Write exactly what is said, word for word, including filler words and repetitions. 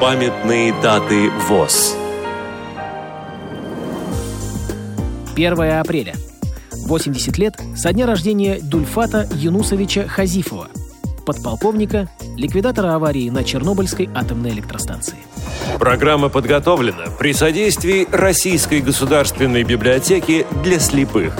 Памятные даты ВОС. первое апреля. восемьдесят лет со дня рождения Дульфата Юнусовича Хазифова, подполковника, ликвидатора аварии на Чернобыльской атомной электростанции. Программа подготовлена при содействии Российской государственной библиотеки для слепых.